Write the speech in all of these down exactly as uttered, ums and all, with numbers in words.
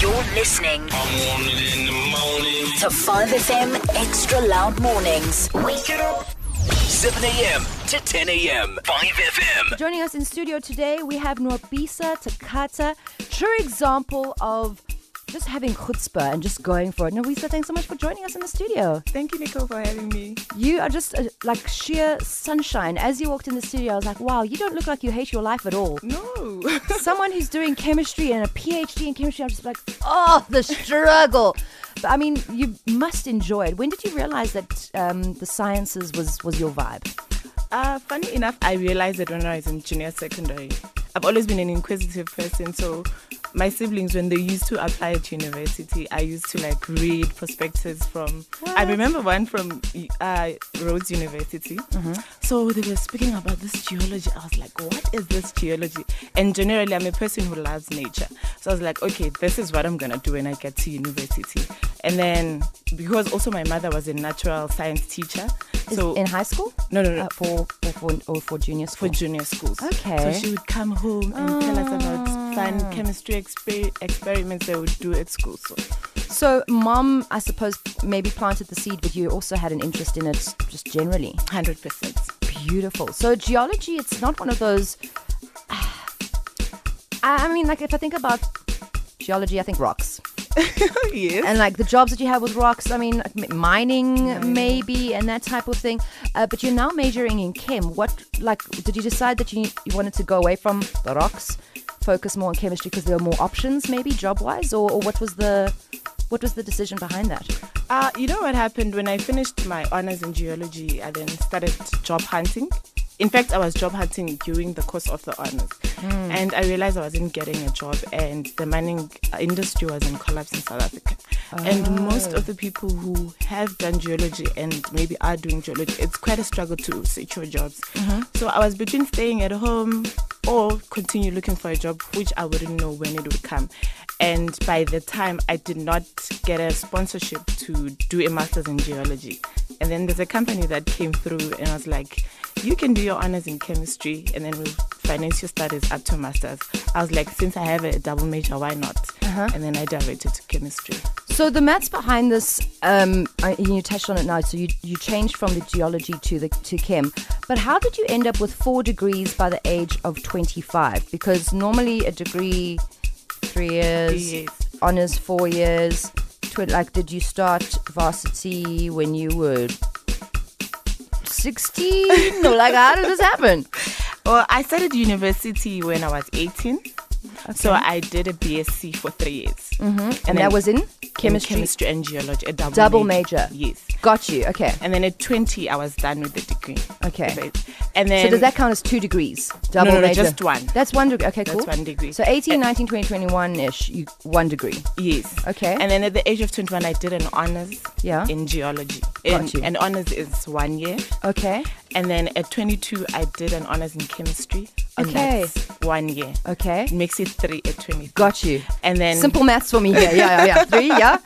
You're listening I'm in the morning. to five F M Extra Loud Mornings. Wake it up. seven a.m. to ten a.m. five F M. Joining us in studio today, we have Nwabisa Takata, true example of just having chutzpah and just going for it. Nwabisa, thanks so much for joining us in the studio. Thank you, Nicole, for having me. You are just uh, like sheer sunshine. As you walked in the studio, I was like, wow, you don't look like you hate your life at all. No. Someone who's doing chemistry and a PhD in chemistry, I'm just like, oh, the struggle. But I mean, you must enjoy it. When did you realize that um, the sciences was, was your vibe? Uh, funny enough, I realized it when I was in junior secondary. I've always been an inquisitive person, so my siblings, when they used to apply at university, I used to like read prospectus from, what? I remember one from uh, Rhodes University. Mm-hmm. So they were speaking about this geology. I was like, what is this geology? And generally, I'm a person who loves nature. So I was like, okay, this is what I'm going to do when I get to university. And then, because also my mother was a natural science teacher. So in high school? No, no, no. Uh, for, for, or for junior school? For junior schools. Okay. So she would come home and oh. tell us about fun chemistry exper- experiments they would do at school. So, so mom, I suppose, maybe planted the seed, but you also had an interest in it just generally. one hundred percent. Beautiful. So geology, it's not one of those... Uh, I mean, like if I think about geology, I think rocks. Yes. And like the jobs that you have with rocks, I mean, mining mm. maybe and that type of thing. Uh, but you're now majoring in chem. What, like, did you decide that you, you wanted to go away from the rocks, focus more on chemistry because there were more options maybe job-wise? Or, or what was the what was the decision behind that? Uh, you know what happened? When I finished my honors in geology, I then started job hunting. In fact, I was job hunting during the course of the honors. Mm. And I realized I wasn't getting a job and the mining industry was in collapse in South Africa. Oh. And most of the people who have done geology and maybe are doing geology, it's quite a struggle to secure jobs. Mm-hmm. So I was between staying at home or continue looking for a job, which I wouldn't know when it would come. And by the time, I did not get a sponsorship to do a master's in geology. And then there's a company that came through and I was like, you can do your honors in chemistry and then we'll finance your studies up to master's. I was like, since I have a double major, why not? Uh-huh. And then I diverted to chemistry. So the maths behind this, um, I, you touched on it now, so you, you changed from the geology to the to chem. But how did you end up with four degrees by the age of twenty-five? Because normally a degree, three years, yes. honors four years. Twi- like, did you start varsity when you were... sixteen? No, like, how did this happen? Well, I started university when I was eighteen. Okay. So I did a B S c for three years. Mm-hmm. And, and that was in chemistry? In chemistry and geology. A double, double major. major. Yes. Got you. Okay. And then at twenty, I was done with the degree. Okay. And then, so does that count as two degrees? Double no, no, no, major? Just one. That's one degree. Okay, That's cool. That's one degree. So eighteen, and nineteen, twenty, twenty-one-ish, you, one degree. Yes. Okay. And then at the age of twenty-one, I did an honors yeah. in geology. Got and, you. And honors is one year. Okay. And then at twenty-two, I did an honors in chemistry. Okay. And that's one year. Okay. Makes it three at twenty. Got you. And then simple maths for me here. Yeah, yeah, yeah. Three, yeah.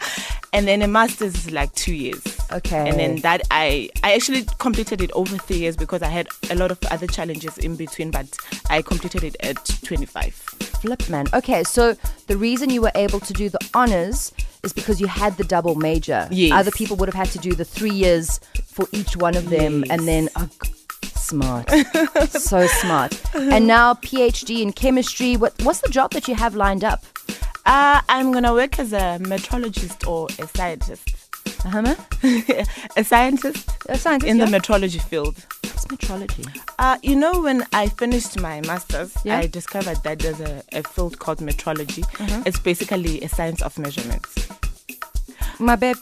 And then a master's is like two years. Okay. And then that I I actually completed it over three years because I had a lot of other challenges in between, but I completed it at twenty-five. Flip, man. Okay, so the reason you were able to do the honors is because you had the double major. Yes. Other people would have had to do the three years for each one of them, yes. and then. Oh, smart. So smart. And now P H D in chemistry. What, what's the job that you have lined up? Uh, I'm going to work as a metrologist or a scientist. Uh-huh. a scientist? A scientist, In yeah. the metrology field. What's metrology? Uh, you know, when I finished my master's, yeah. I discovered that there's a, a field called metrology. Uh-huh. It's basically a science of measurements. My babe.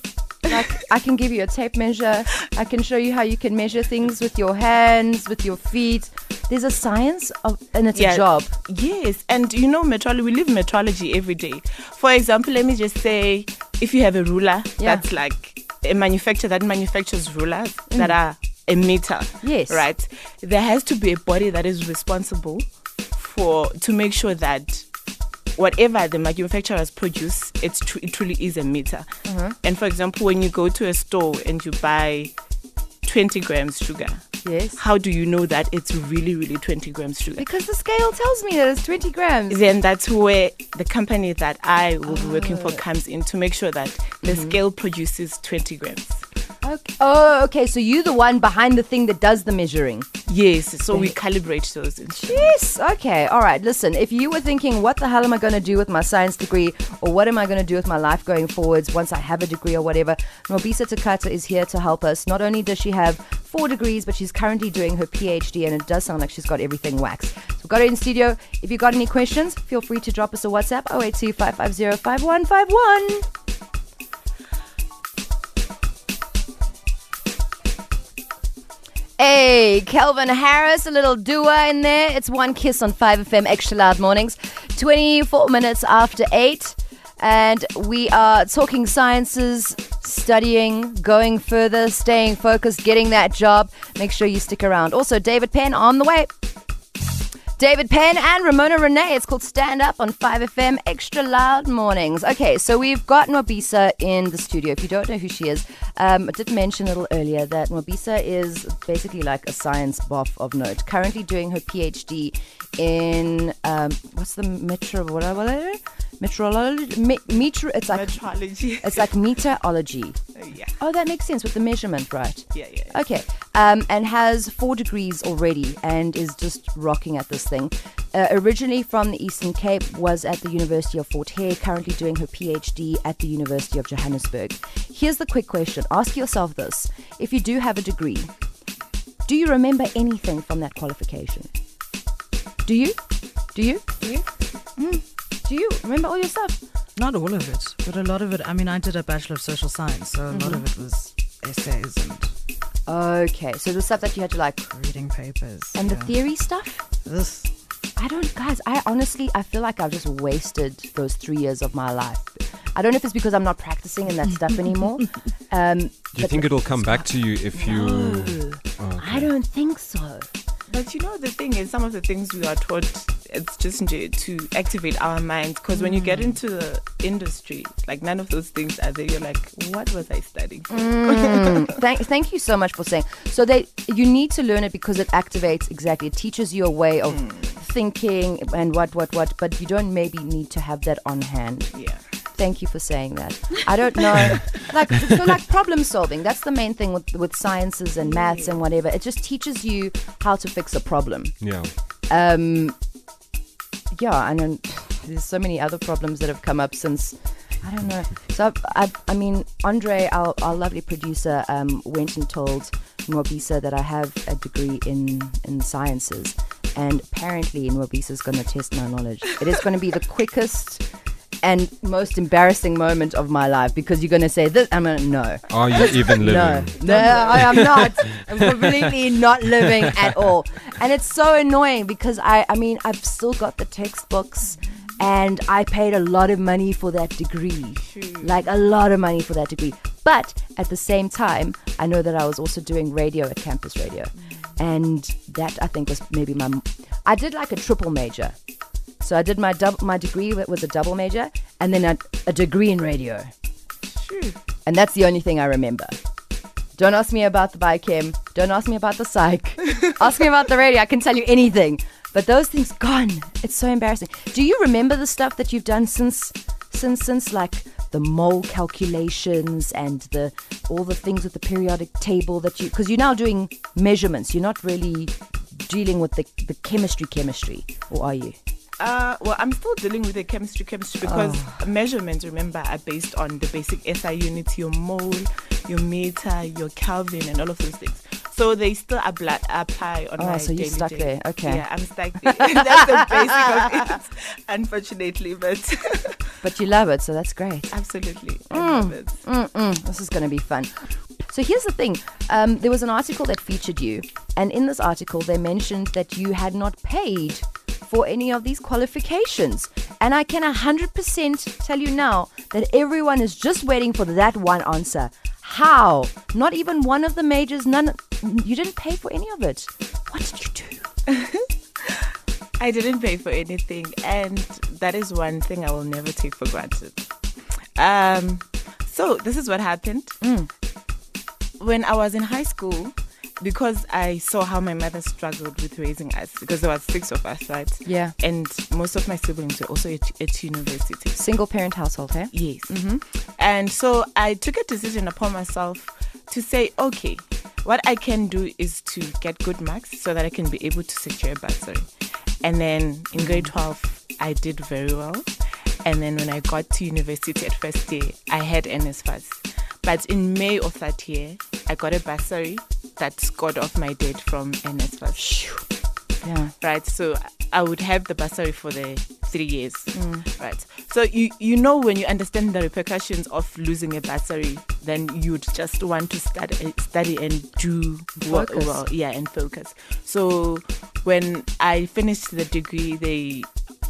Like, I can give you a tape measure. I can show you how you can measure things with your hands, with your feet. There's a science of, and it's yeah. a job. Yes, and you know, metrology. We live metrology every day. For example, let me just say, if you have a ruler, yeah. that's like a manufacturer that manufactures rulers mm. that are a meter. Yes. Right? There has to be a body that is responsible for to make sure that whatever the manufacturers produce, it's tr- it truly is a meter. Mm-hmm. And for example, when you go to a store and you buy twenty grams sugar, Yes. How do you know that it's really, really twenty grams sugar? Because the scale tells me that it's twenty grams. Then that's where the company that I will oh. be working for comes in to make sure that the mm-hmm. scale produces twenty grams. Okay. Oh, okay. So you're the one behind the thing that does the measuring. Yes. So we calibrate those instruments. Yes. Okay. All right. Listen, if you were thinking, what the hell am I going to do with my science degree, or what am I going to do with my life going forwards once I have a degree or whatever, Nwabisa Takata is here to help us. Not only does she have four degrees, but she's currently doing her P H D, and it does sound like she's got everything waxed. So we've got her in studio. If you've got any questions, feel free to drop us a WhatsApp, zero eight two five five zero five one five one. Hey, Calvin Harris, a little doer in there. It's One Kiss on five F M, Extra Loud Mornings, twenty-four minutes after eight. And we are talking sciences, studying, going further, staying focused, getting that job. Make sure you stick around. Also, David Penn on the way. David Penn and Ramona Renee. It's called Stand Up on five F M, Extra Loud Mornings. Okay, so we've got Nwabisa in the studio. If you don't know who she is, um, I did mention a little earlier that Nwabisa is basically like a science buff of note. Currently doing her P H D in, um, what's the metro, what I want Meteorology? Me, metro, it's like, metrology. It's like meteorology. Yeah. Oh, that makes sense with the measurement, right? Yeah, yeah. yeah. Okay. Um, and has four degrees already and is just rocking at this thing. Uh, originally from the Eastern Cape, was at the University of Fort Hare, currently doing her P H D at the University of Johannesburg. Here's the quick question. Ask yourself this. If you do have a degree, do you remember anything from that qualification? Do you? Do you? Do you? Mm. Do you remember all your stuff? Not all of it, but a lot of it. I mean, I did a Bachelor of Social Science, so mm-hmm. a lot of it was essays and... Okay, so the stuff that you had to like... Reading papers. And yeah. the theory stuff? This. I don't... Guys, I honestly, I feel like I've just wasted those three years of my life. I don't know if it's because I'm not practicing in that stuff anymore. Um, Do you think it'll come back to you if no, you... Oh, okay. I don't think so. But you know, the thing is, some of the things we are taught... It's just to activate our minds, because mm. when you get into the industry, like none of those things are there. You're like, what was I studying? Mm. thank, thank you so much for saying. So they, you need to learn it because it activates exactly. It teaches you a way of mm. thinking and what, what, what. But you don't maybe need to have that on hand. Yeah. Thank you for saying that. I don't know. like so like problem solving. That's the main thing with with sciences and maths yeah. and whatever. It just teaches you how to fix a problem. Yeah. Um. Yeah, and then there's so many other problems that have come up since, I don't know. So, I, I, I mean, Andre, our, our lovely producer, um, went and told Nwabisa that I have a degree in, in sciences. And apparently Nwabisa's going to test my knowledge. It is going to be the quickest and most embarrassing moment of my life, because you're going to say this. I'm going to, no. Are you even living? No, no, I am not. I'm completely not living at all. And it's so annoying because I, I mean, I've still got the textbooks and I paid a lot of money for that degree. Like a lot of money for that degree. But at the same time, I know that I was also doing radio at Campus Radio. And that I think was maybe my, I did like a triple major. So I did my dub- my degree was a double major, and then a, a degree in radio. Shoot. And that's the only thing I remember. Don't ask me about the biochem. Don't ask me about the psych. Ask me about the radio. I can tell you anything. But those things gone. It's so embarrassing. Do you remember the stuff that you've done since, since, since like the mole calculations and the all the things with the periodic table that you? Because you're now doing measurements. You're not really dealing with the the chemistry chemistry, or are you? Uh, well, I'm still dealing with the chemistry chemistry because oh. measurements, remember, are based on the basic S I units, your mole, your meter, your Kelvin, and all of those things. So they still apply, apply on oh, my so daily day. Oh, so you're stuck day. There. Okay. Yeah, I'm stuck there. That's the basic of it, unfortunately. But but you love it, so that's great. Absolutely. I mm, love it. Mm-mm. This is going to be fun. So here's the thing. Um, there was an article that featured you, and in this article they mentioned that you had not paid for any of these qualifications. And I can one hundred percent tell you now that everyone is just waiting for that one answer. How? Not even one of the majors, none. You didn't pay for any of it. What did you do? I didn't pay for anything, and that is one thing I will never take for granted. Um, so this is what happened. Mm. When I was in high school, because I saw how my mother struggled with raising us, because there was six of us, right? Yeah. And most of my siblings were also at, at university. Single parent household, eh? Yes. Mm-hmm. And so I took a decision upon myself to say, okay, what I can do is to get good marks so that I can be able to secure a bursary. And then in grade twelve, I did very well. And then when I got to university at first year, I had N S F A S. But in May of that year, I got a bursary that scored off my debt from N S F A S. Yeah. Right, so I would have the bursary for the three years. Mm. Right. So you you know, when you understand the repercussions of losing a bursary, then you'd just want to study, study and do well, well. Yeah, and focus. So when I finished the degree, they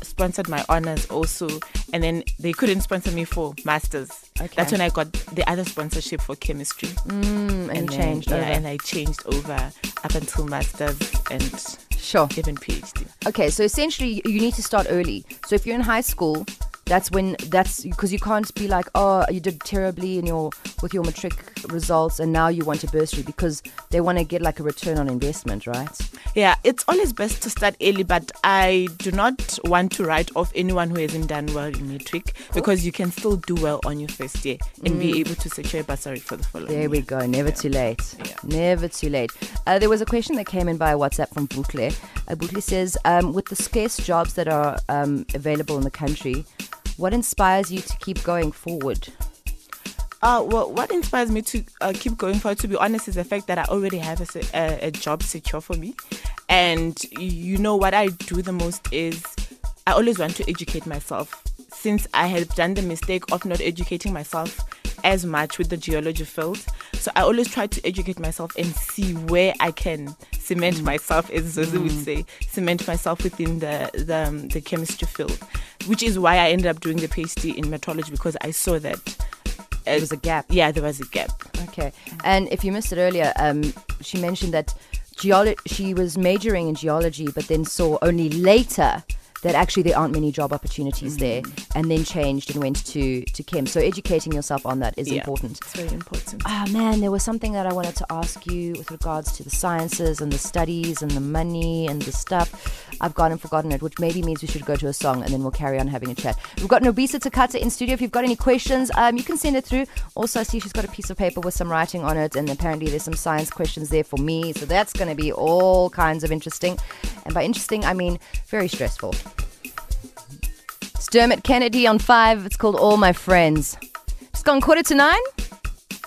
sponsored my honors also, and then they couldn't sponsor me for masters. Okay. That's when I got the other sponsorship for chemistry. Mm, and and changed then, over. Yeah, and I changed over up until masters and sure. even PhD. Okay, so essentially you need to start early. So if you're in high school, that's when that's because you can't be like, oh, you did terribly in your with your matric results and now you want a bursary, because they want to get like a return on investment, right? Yeah, it's always best to start early, but I do not want to write off anyone who hasn't done well in matric, cool. because you can still do well on your first year and mm. be able to secure a bursary for the following there year. There we go, never yeah. too late. Yeah. Never too late. Uh, there was a question that came in via WhatsApp from Bukle. Uh, Bukle says, um, with the scarce jobs that are um, available in the country, what inspires you to keep going forward? Uh, well, what inspires me to uh, keep going forward, to be honest, is the fact that I already have a, a, a job secure for me. And, you know, what I do the most is I always want to educate myself. Since I had done the mistake of not educating myself as much with the geology field, so I always try to educate myself and see where I can cement mm. myself, as Zozo mm. would say, cement myself within the, the, um, the chemistry field. Which is why I ended up doing the PhD in metrology, because I saw that uh, there was a gap. Yeah, there was a gap. Okay. And if you missed it earlier, um, she mentioned that geolo- she was majoring in geology, but then saw only later that actually there aren't many job opportunities mm. there, and then changed and went to, to chem. So educating yourself on that is yeah, important. It's very important. Oh, man, there was something that I wanted to ask you with regards to the sciences and the studies and the money and the stuff. I've gone and forgotten it, which maybe means we should go to a song and then we'll carry on having a chat. We've got Nwabisa Takata in studio. If you've got any questions, um, you can send it through. Also, I see she's got a piece of paper with some writing on it, and apparently there's some science questions there for me. So that's going to be all kinds of interesting. And by interesting, I mean very stressful. It's Dermot Kennedy on five. It's called All My Friends. It's gone quarter to nine.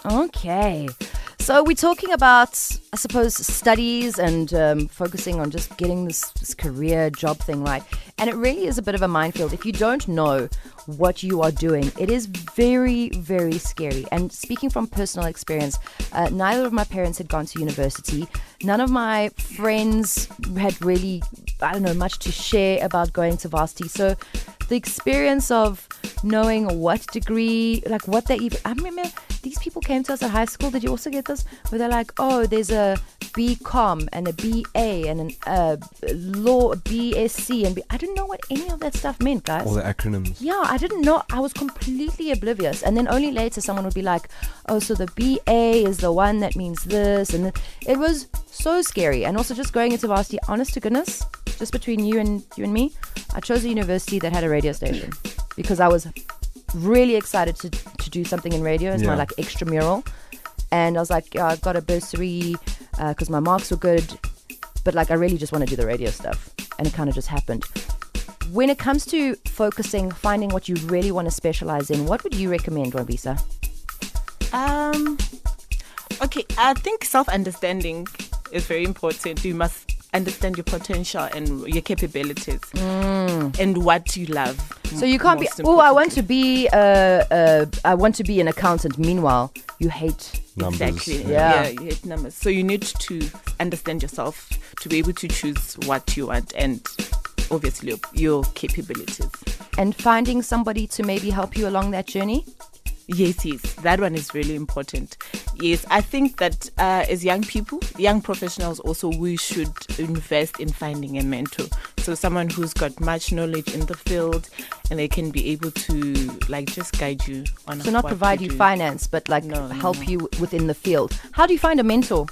Okay. So we're talking about, I suppose, studies and um, focusing on just getting this, this career job thing right. And it really is a bit of a minefield. If you don't know what you are doing, it is very, very scary. And speaking from personal experience, uh, neither of my parents had gone to university. None of my friends had really, I don't know, much to share about going to varsity. So the experience of knowing what degree, like what they even, I remember these people came to us at high school, did you also get this? Where they're like, oh, there's a B Com and a B A and a uh, law, B S C and B. I didn't know what any of that stuff meant, guys. All the acronyms. Yeah, I didn't know. I was completely oblivious. And then only later someone would be like, oh, so the B A is the one that means this. And th-. It was so scary. And also just going into varsity, honest to goodness, just between you and you and me, I chose a university that had a radio station because I was really excited to, to do something in radio as yeah. my like extramural. And I was like, yeah, I got a bursary because uh, my marks were good, but like I really just want to do the radio stuff, and it kind of just happened. When it comes to focusing, finding what you really want to specialize in, what would you recommend, Nwabisa? Um, okay, I think self-understanding is very important. You must understand your potential and your capabilities mm. and what you love. So you can't be, oh, I want to be uh, uh, I want to be an accountant. Meanwhile, you hate numbers. Exactly. Yeah. yeah, you hate numbers. So you need to understand yourself to be able to choose what you want and obviously your, your capabilities. And finding somebody to maybe help you along that journey? Yes, yes. That one is really important. Yes, I think that uh, as young people, young professionals also, we should invest in finding a mentor. So someone who's got much knowledge in the field and they can be able to like just guide you on. So not provide you do. finance, but like no, help no. you within the field. How do you find a mentor?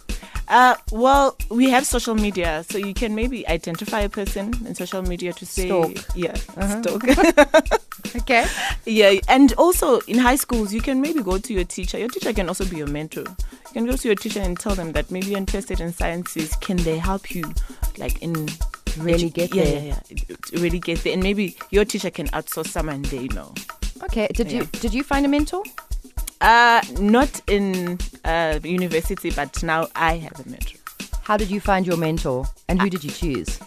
Uh, well, we have social media, so you can maybe identify a person in social media to say... Stalk. Yeah, uh-huh. stalk. Okay. Yeah, and also in high schools, you can maybe go to your teacher. Your teacher can also be your mentor. You can go to your teacher and tell them that maybe you're interested in sciences. Can they help you, like, in... Really get there. Yeah, yeah, yeah. Really get there. And maybe your teacher can outsource someone they know. Okay. Did yeah. you did you find a mentor? Uh, not in uh, university, but now I have a mentor. How did you find your mentor, and who I- did you choose?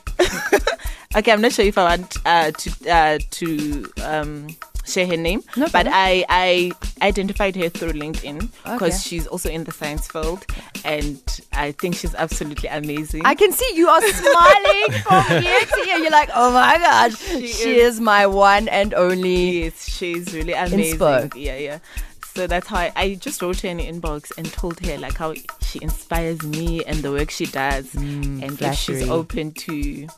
Okay, I'm not sure if I want uh, to uh, to um, share her name, no, but no. I I identified her through LinkedIn because okay. she's also in the science field, and I think she's absolutely amazing. I can see you are smiling from here to here. You're like, oh my gosh, she, she is. is my one and only. Yes, she's really amazing. Inspo. Yeah, yeah. So that's how I, I just wrote her in the inbox and told her like how she inspires me and the work she does, mm, and flashery. If she's open to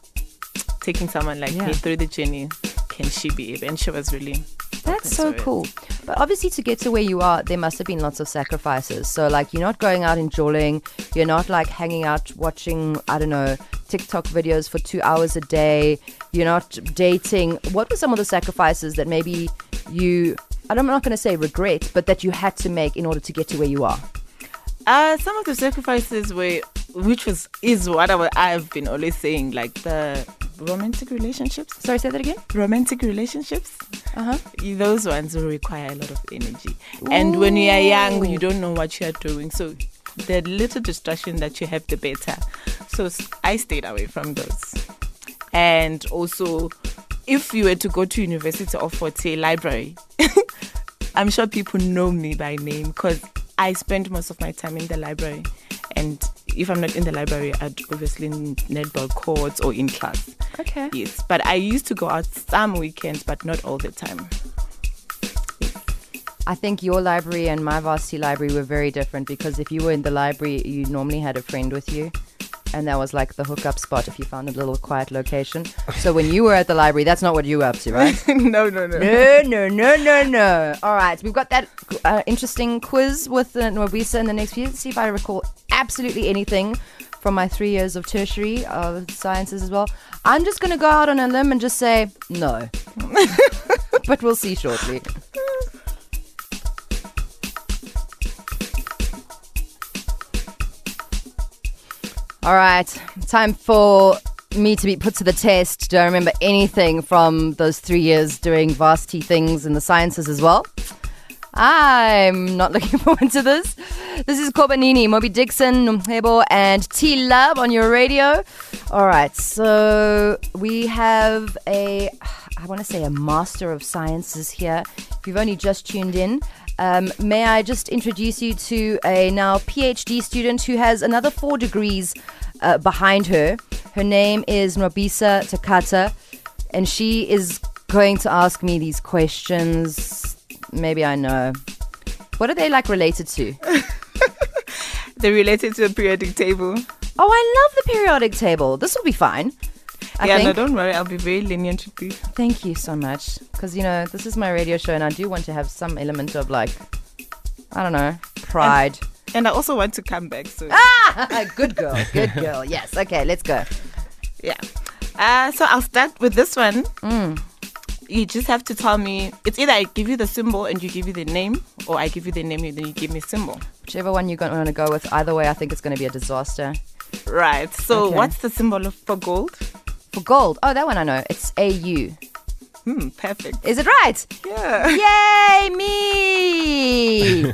taking someone like yeah. me through the journey, can she be able? And she was really. That's so cool. But obviously to get to where you are, there must have been lots of sacrifices. So like you're not going out and jolling. You're not like hanging out watching, I don't know, TikTok videos for two hours a day. You're not dating. What were some of the sacrifices that maybe you, I'm not going to say regret, but that you had to make in order to get to where you are? Uh, some of the sacrifices were, which was is what I, I've been always saying, like the... romantic relationships. Sorry, say that again? Romantic relationships. Uh-huh. Those ones will require a lot of energy. Ooh. And when you are young, you don't know what you are doing. So the little distraction that you have, the better. So I stayed away from those. And also, if you were to go to University of Fort Hare Library, I'm sure people know me by name because I spend most of my time in the library. And if I'm not in the library, I'd obviously in netball courts or in class. Okay. Yes, but I used to go out some weekends, but not all the time. I think your library and my varsity library were very different because if you were in the library, you normally had a friend with you. And that was like the hookup spot if you found a little quiet location. So when you were at the library, that's not what you were up to, right? no, no, no. No, no, no, no, no. All right. We've got that uh, interesting quiz with uh, Nwabisa in the next few. Let's see if I recall absolutely anything from my three years of tertiary of sciences as well. I'm just going to go out on a limb and just say no. But we'll see shortly. All right, time for me to be put to the test. Do I remember anything from those three years doing varsity things in the sciences as well? I'm not looking forward to this. This is Kobanini, Moby Dixon, Nomhebo, and T-Lab on your radio. All right, so we have a, I want to say a Master of Sciences here. If you've only just tuned in. Um, may I just introduce you to a now PhD student who has another four degrees uh, behind her. Her name is Nwabisa Takata, and she is going to ask me these questions. Maybe I know. What are they like related to? They're related to a periodic table. Oh, I love the periodic table. This will be fine. I yeah, think. No, don't worry. I'll be very lenient with you. Thank you so much. Because, you know, this is my radio show and I do want to have some element of, like, I don't know, pride. And, and I also want to come back soon. Ah! Good girl. Good girl. Yes. Okay, let's go. Yeah. Uh, so I'll start with this one. Mm. You just have to tell me. It's either I give you the symbol and you give you the name, or I give you the name and then you give me symbol. Whichever one you want to go with. Either way, I think it's going to be a disaster. Right. So okay. What's the symbol for gold? For gold. Oh, that one I know. It's A U. Hmm, perfect. Is it right? Yeah. Yay, me!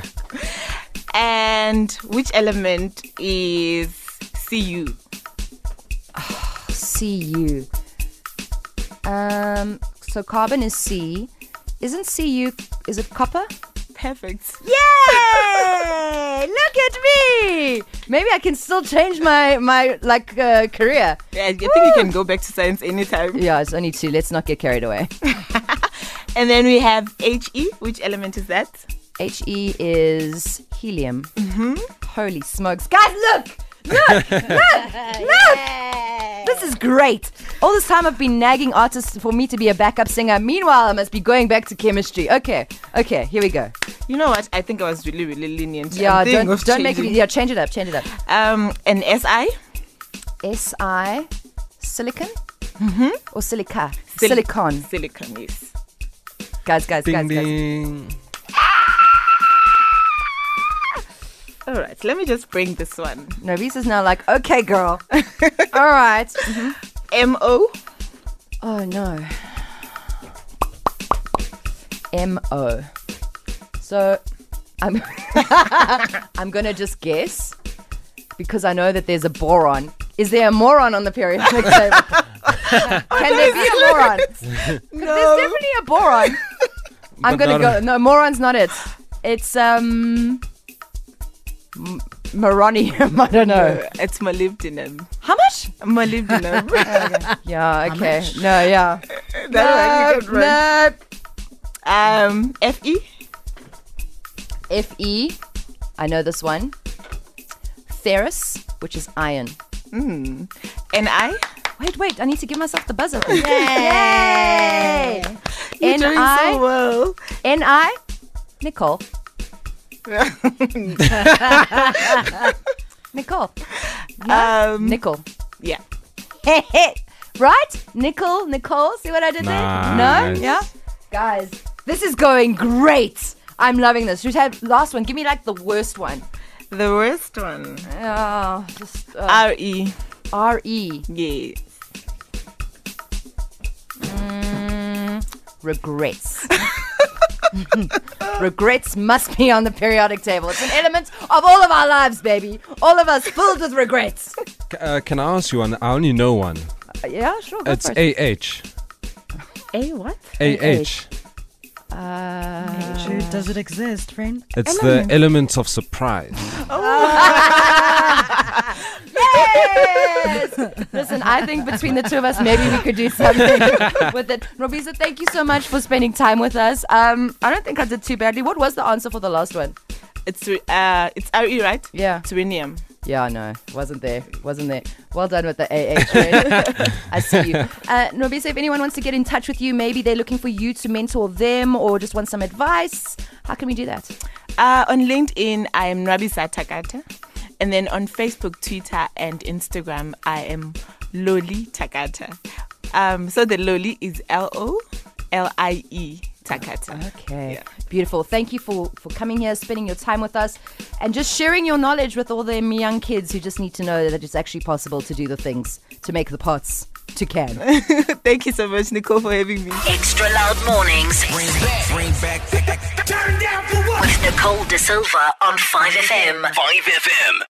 And which element is C U? Oh, C U. Um, so carbon is C. Isn't C U, is it copper? Perfect. Yay! Look at me! Maybe I can still change my, my like, uh, career. Yeah, I think Woo! You can go back to science anytime. Yeah, it's only two. Let's not get carried away. And then we have He. Which element is that? He is helium. Mm-hmm. Holy smokes. Guys, look! Look! Look! Look! Yay. This is great. All this time I've been nagging artists for me to be a backup singer. Meanwhile, I must be going back to chemistry. Okay, okay, here we go. You know what? I think I was really, really lenient. Yeah, don't, don't changing. make it. Yeah, change it up. Change it up. Um, an S I? S I, silicon? Mm-hmm. Or silica? Sil- Silicon. Silicon, yes. Guys, guys, ding, guys, ding. guys. All right, let me just bring this one. Novisa's now like, okay, girl. All right. Mm-hmm. M O? Oh, no. M O. So, I'm I'm going to just guess, because I know that there's a boron. Is there a moron on the periodic table? Can there be a moron? No. There's definitely a boron. I'm going to go. No, moron's not it. It's, um... M- Moronium, I don't know. No, it's molybdenum. How much? Molybdenum. Okay. Yeah, okay. No, yeah. That nope, nope. Um, F E? F E. I know this one. Ferrous, which is iron. Mm. N I? Wait, wait. I need to give myself the buzzer. Yay! Yay. You're N I? Doing so well. N I? Nicole. Nicole. No. Um, Nicole. Yeah. Right? Nicole, Nicole. See what I did nice. there? No? Yeah? Guys, this is going great. I'm loving this. Should have last one. Give me like the worst one. The worst one? Oh, just. Oh. R E. R E. Yes. Mm, regrets. Regrets must be on the periodic table. It's an element of all of our lives, baby. All of us filled with regrets. C- uh, can I ask you one? I only know one. Uh, yeah, sure. Go it's for it. A H. A what? A H. Uh, Nature doesn't exist, friend. It's element. The element of surprise. Oh. Yes! Listen, I think between the two of us, maybe we could do something with it. Nwabisa, thank you so much for spending time with us. Um, I don't think I did too badly. What was the answer for the last one? It's uh, it's R E, right? Yeah. Terrenium. Yeah, no, wasn't there, wasn't there. Well done with the A H. I see you. Uh, Nwabisa, if anyone wants to get in touch with you, maybe they're looking for you to mentor them or just want some advice, how can we do that? Uh, on LinkedIn, I am Nwabisa Takata. And then on Facebook, Twitter, and Instagram, I am Loli Takata. Um, so the Loli is L O L I E Takata. Okay, yeah. Beautiful. Thank you for, for coming here, spending your time with us, and just sharing your knowledge with all the young kids who just need to know that it's actually possible to do the things, to make the pots, to can. Thank you so much, Nicole, for having me. Extra Loud Mornings. Bring back, bring back. Turn down for what? With Nicole De Silva on five F M. five F M.